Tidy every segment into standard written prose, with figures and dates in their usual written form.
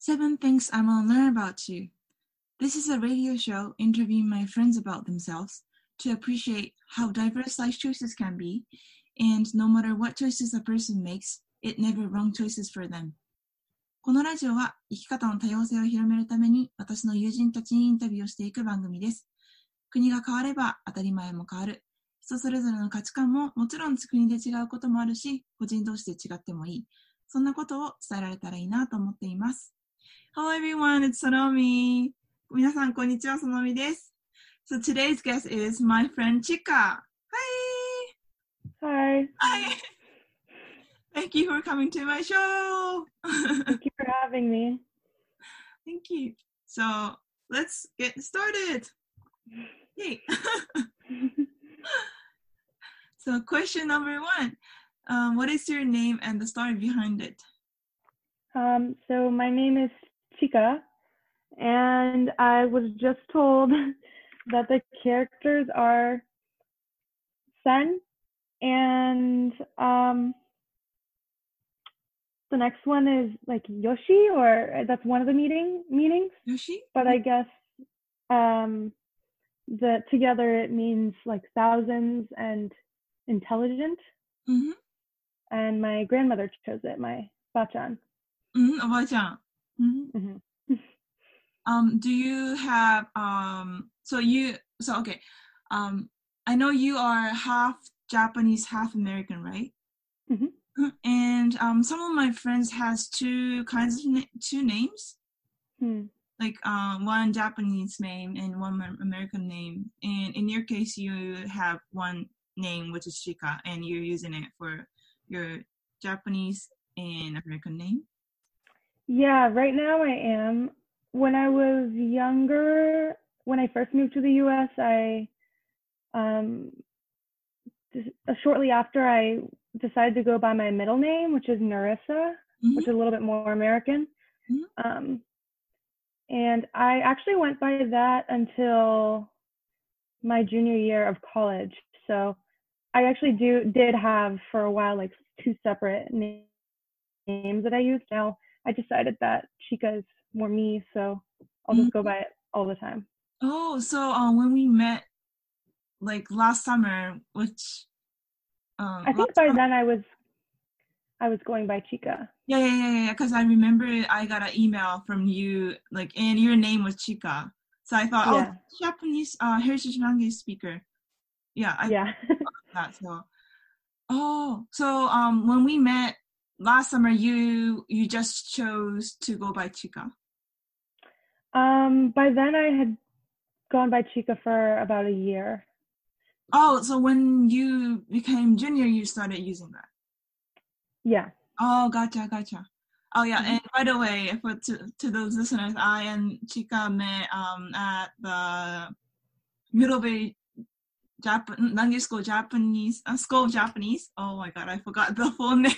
7 Things I Want to Learn About You. This is a radio show interviewing my friends about themselves to appreciate how diverse life choices can be, and no matter what choices a person makes, it never wrong choices for them. このラジオは生き方の多様性を広めるために私の友人たちにインタビューをしていく番組です。国が変われば当たり前も変わる。人それぞれの価値観ももちろん国で違うこともあるし、個人同士で違ってもいい。そんなことを伝えられたらいいなと思っています。Hello everyone, it's Sonomi. 皆さんこんにちは、Sonomi です。So today's guest is my friend Chika. Hi! Hi! Hi! Thank you for coming to my show. Thank you for having me. Thank you. So let's get started. Yay! So question number one, what is your name and the story behind it? So my name is Chika, and I was just told that the characters are Sen, and the next one is like Yoshi, or that's one of the meanings. Yoshi? But I guess that together it means like thousands and intelligent. Mm-hmm. And my grandmother chose it, my bachan. Mm-hmm. Bachan. Mm-hmm. Mm-hmm. Do you have I know you are half Japanese, half American, right? Mm-hmm. And some of my friends has two names, like one Japanese name and one American name. And in your case, you have one name, which is Chika, and you're using it for your Japanese and American name? Yeah, right now I am. When I was younger, when I first moved to the U.S., I shortly after I decided to go by my middle name, which is Nerissa, mm-hmm. which is a little bit more American. Mm-hmm. And I actually went by that until my junior year of college. So I actually did have for a while like two separate names that I used. Now I decided that Chika is more me, so I'll just go by it all the time. Oh, so when we met like last summer, which I think by then I was going by Chika. Yeah. Because I remember I got an email from you, like, and your name was Chika. So I thought, Japanese heritage language speaker. Yeah. That, so. Oh, so when we met last summer, you just chose to go by Chika. By then I had gone by Chika for about a year. Oh, so when you became junior, you started using that? Yeah. Oh, gotcha. Oh, yeah, mm-hmm. And by the way, for to those listeners, I and Chika met at the Middlebury Language School Japanese, School of Japanese. Oh, my God, I forgot the full name.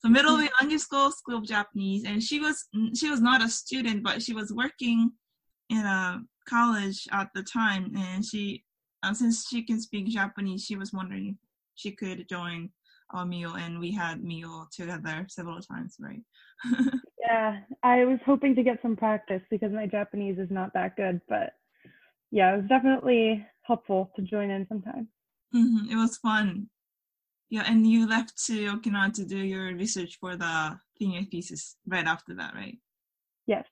So Middlebury Language School of Japanese. And she was not a student, but she was working in a college at the time, and she... since she can speak Japanese, she was wondering if she could join Mio, and we had Mio together several times, right? Yeah, I was hoping to get some practice because my Japanese is not that good, but yeah, it was definitely helpful to join in sometime. Mm-hmm. It was fun. Yeah, and you left to Okinawa to do your research for the senior thesis right after that, right? Yes.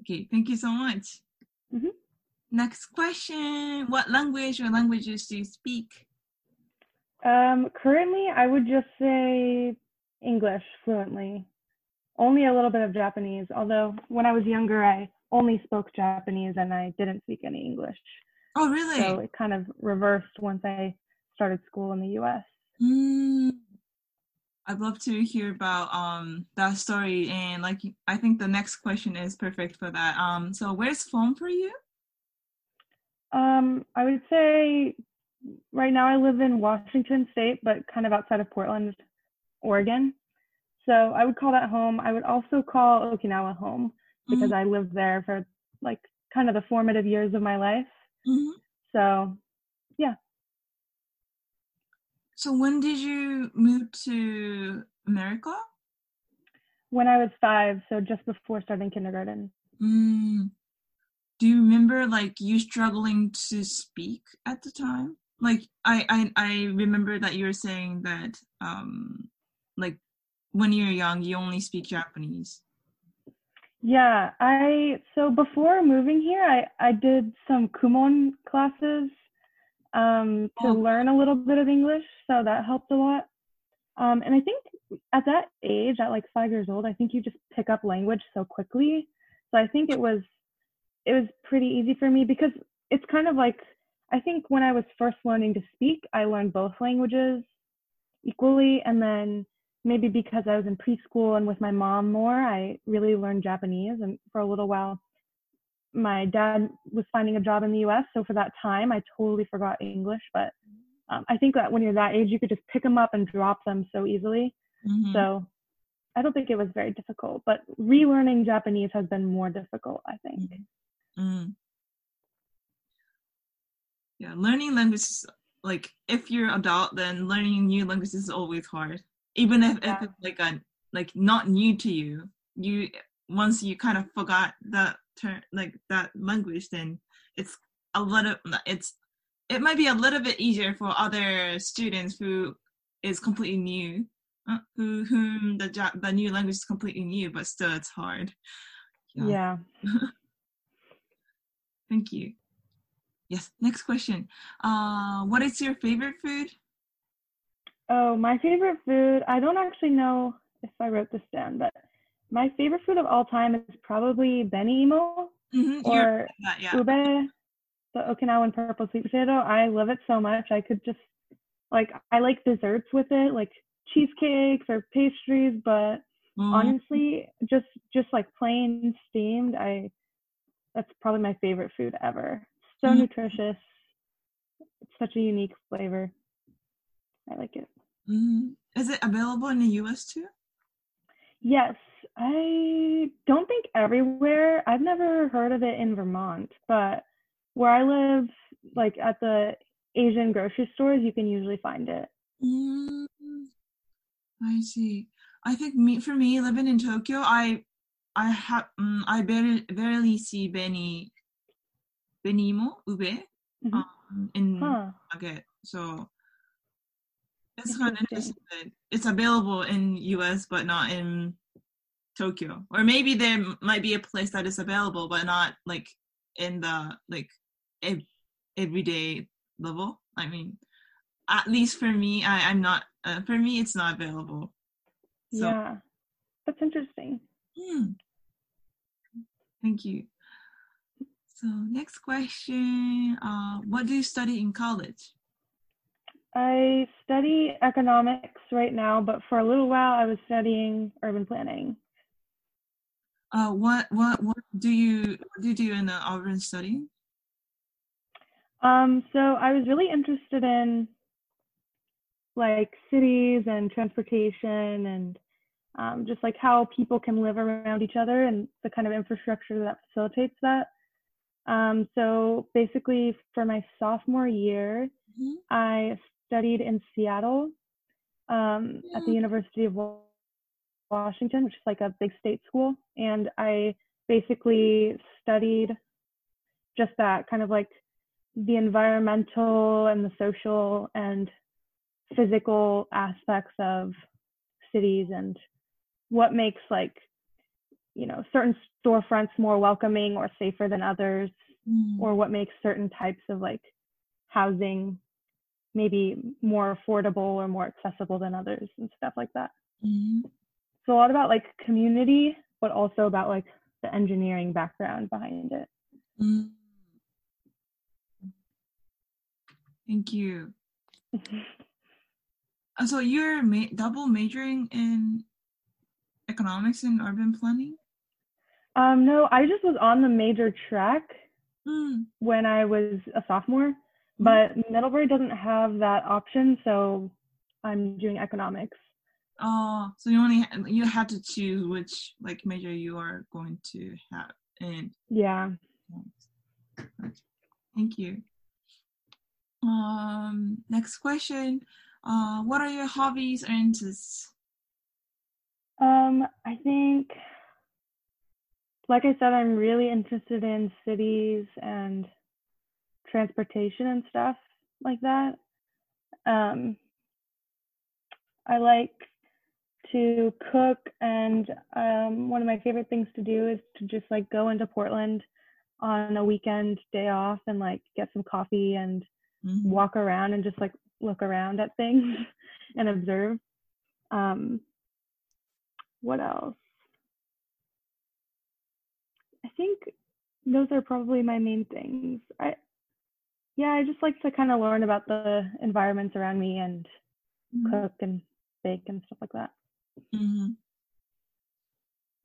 Okay, thank you so much. Mm-hmm. Next question, what language or languages do you speak? Currently, I would just say English fluently. Only a little bit of Japanese, although when I was younger, I only spoke Japanese and I didn't speak any English. Oh, really? So it kind of reversed once I started school in the U.S. I'd love to hear about that story, and like I think the next question is perfect for that. So where's home for you? I would say right now I live in Washington State, but kind of outside of Portland, Oregon. So I would call that home. I would also call Okinawa home because mm-hmm. I lived there for like kind of the formative years of my life. Mm-hmm. So, yeah. So when did you move to America? When I was 5, so just before starting kindergarten. Mm. Do you remember, like, you struggling to speak at the time? Like, I remember that you were saying that, like, when you're young, you only speak Japanese. Yeah, so before moving here, I did some Kumon classes to learn a little bit of English, so that helped a lot. And I think at that age, at like 5 years old, I think you just pick up language so quickly. So I think it was pretty easy for me, because it's kind of like, I think when I was first learning to speak, I learned both languages equally. And then maybe because I was in preschool and with my mom more, I really learned Japanese. And for a little while, my dad was finding a job in the US. So for that time, I totally forgot English. But I think that when you're that age, you could just pick them up and drop them so easily. Mm-hmm. So I don't think it was very difficult, but relearning Japanese has been more difficult, I think. Mm-hmm. Yeah, learning languages, like if you're an adult, then learning new languages is always hard. Even if it's like not new to you, once you kind of forgot that term, like that language, then it might be a little bit easier for other students who is completely new. Whom the new language is completely new, but still it's hard. Yeah. Thank you. Yes, next question. What is your favorite food? Oh, my favorite food, I don't actually know if I wrote this down, but my favorite food of all time is probably beni imo, or ube, the Okinawan purple sweet potato. I love it so much. I could just, like, I like desserts with it, like cheesecakes or pastries, but honestly, just like plain steamed, that's probably my favorite food ever. So nutritious. It's such a unique flavor. I like it. Is it available in the US too? Yes. I don't think everywhere. I've never heard of it in Vermont, but where I live, like at the Asian grocery stores, you can usually find it. I see. I think for me, living in Tokyo, I barely see beni imo, ube, in market. So it's kind of interesting that it's available in US but not in Tokyo. Or maybe there might be a place that is available but not like in the like everyday level. I mean, at least for me, I'm not. For me, it's not available. So. Yeah, that's interesting. Thank you. So next question: what do you study in college? I study economics right now, but for a little while, I was studying urban planning. What do you do in the urban study? So I was really interested in, like, cities and transportation and just like how people can live around each other and the kind of infrastructure that facilitates that. So basically for my sophomore year, I studied in Seattle at the University of Washington, which is like a big state school. And I basically studied just that kind of like the environmental and the social and physical aspects of cities and what makes, like, you know, certain storefronts more welcoming or safer than others, or what makes certain types of like housing maybe more affordable or more accessible than others and stuff like that. It's a lot about like community, but also about like the engineering background behind it. Thank you. So you're double majoring in economics and urban planning? No, I just was on the major track when I was a sophomore, but Middlebury doesn't have that option, so I'm doing economics. Oh, so you have to choose which like major you are going to have. And yeah. Thank you. Next question. What are your hobbies or interests? I think, like I said, I'm really interested in cities and transportation and stuff like that. I like to cook, and one of my favorite things to do is to just like go into Portland on a weekend day off and like get some coffee and walk around and just like look around at things and observe. What else? I think those are probably my main things. I just like to kind of learn about the environments around me and cook and bake and stuff like that.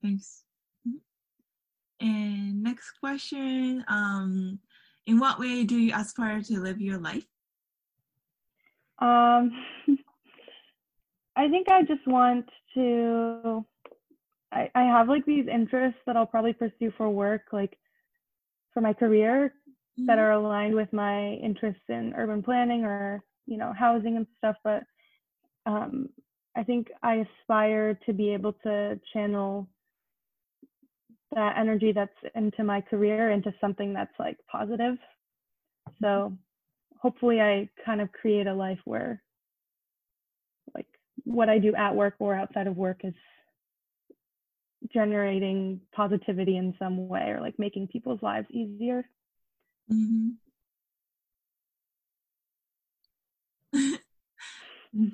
Thanks. And next question, in what way do you aspire to live your life? I think I just want to, I have like these interests that I'll probably pursue for work, like for my career, that are aligned with my interests in urban planning or, you know, housing and stuff. But I think I aspire to be able to channel that energy that's into my career into something that's like positive. So hopefully I kind of create a life where like what I do at work or outside of work is generating positivity in some way, or like making people's lives easier. Thank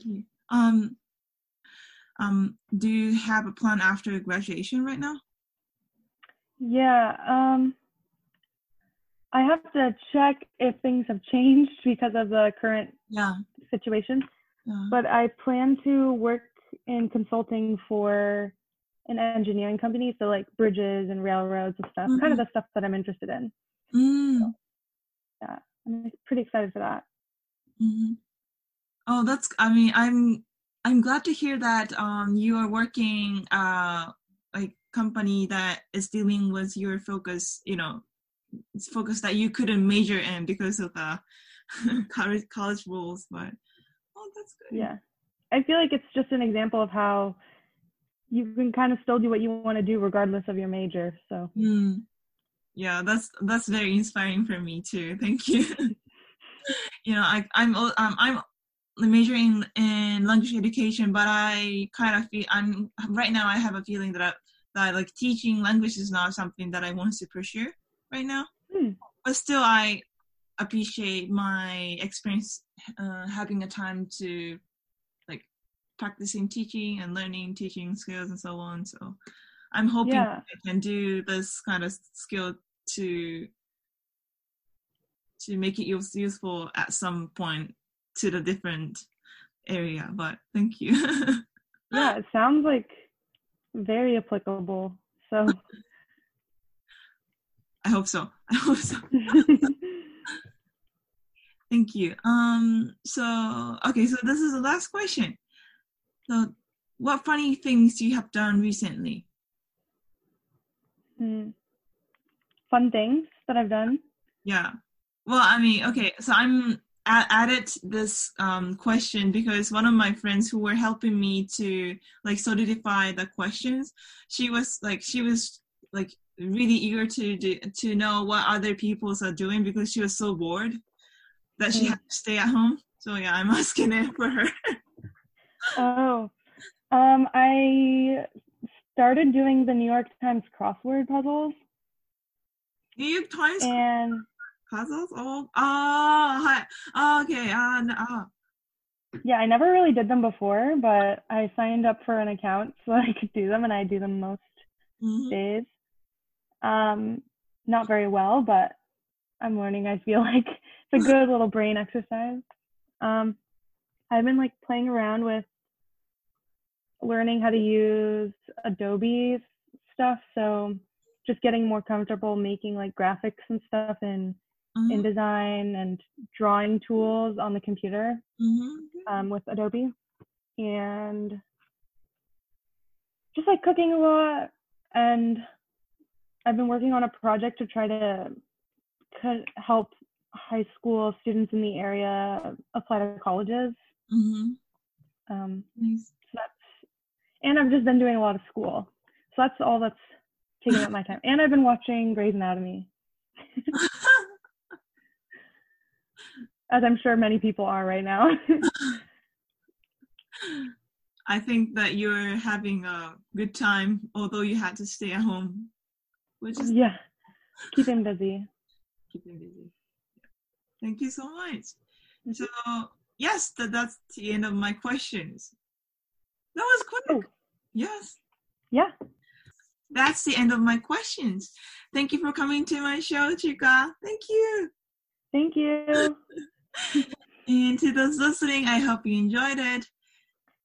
you. Do you have a plan after graduation right now? Yeah, I have to check if things have changed because of the current situation. But I plan to work in consulting for an engineering company, so like bridges and railroads and stuff, kind of the stuff that I'm interested in. So, yeah, I'm pretty excited for that. Oh, that's, I mean, I'm glad to hear that you are working like company that is dealing with your focus, you know, it's focus that you couldn't major in because of the college rules, but oh, that's good. Yeah, I feel like it's just an example of how you can kind of still do what you want to do regardless of your major, so. Yeah, that's very inspiring for me too, thank you. You know, I'm majoring in language education, but I kind of feel, I'm right now I have a feeling that that like teaching language is not something that I want to pursue right now. But still, I appreciate my experience having a time to like practicing teaching and learning teaching skills and so on. So I'm hoping I can do this kind of skill to make it useful at some point to the different area. But thank you. Yeah, it sounds like very applicable. So I hope so. Thank you. So this is the last question. So what funny things you have done recently? Fun things that I've done? Yeah. Well, I mean, okay, so I'm added this question because one of my friends who were helping me to like solidify the questions, she was really eager to know what other people are doing because she was so bored that she had to stay at home. So yeah, I'm asking it for her. I started doing the New York Times crossword puzzles. New York Times and puzzles? Yeah, I never really did them before, but I signed up for an account so I could do them, and I do them most days. Not very well, but I'm learning. I feel like it's a good little brain exercise. I've been like playing around with learning how to use Adobe stuff, so just getting more comfortable making like graphics and stuff in InDesign and drawing tools on the computer with Adobe, and just like cooking a lot. And I've been working on a project to try to help high school students in the area apply to colleges. Nice. So that's And I've just been doing a lot of school. So that's all that's taking up my time. And I've been watching Grey's Anatomy. As I'm sure many people are right now. I think that you're having a good time, although you had to stay at home. Which is yeah, keeping busy. Keeping busy. Thank you so much. So yes, that's the end of my questions. That was quick. Oh. Yes. Yeah. That's the end of my questions. Thank you for coming to my show, Chika. Thank you. Thank you. And to those listening, I hope you enjoyed it.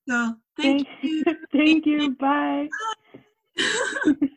So thank you. Thank you. Bye. Bye.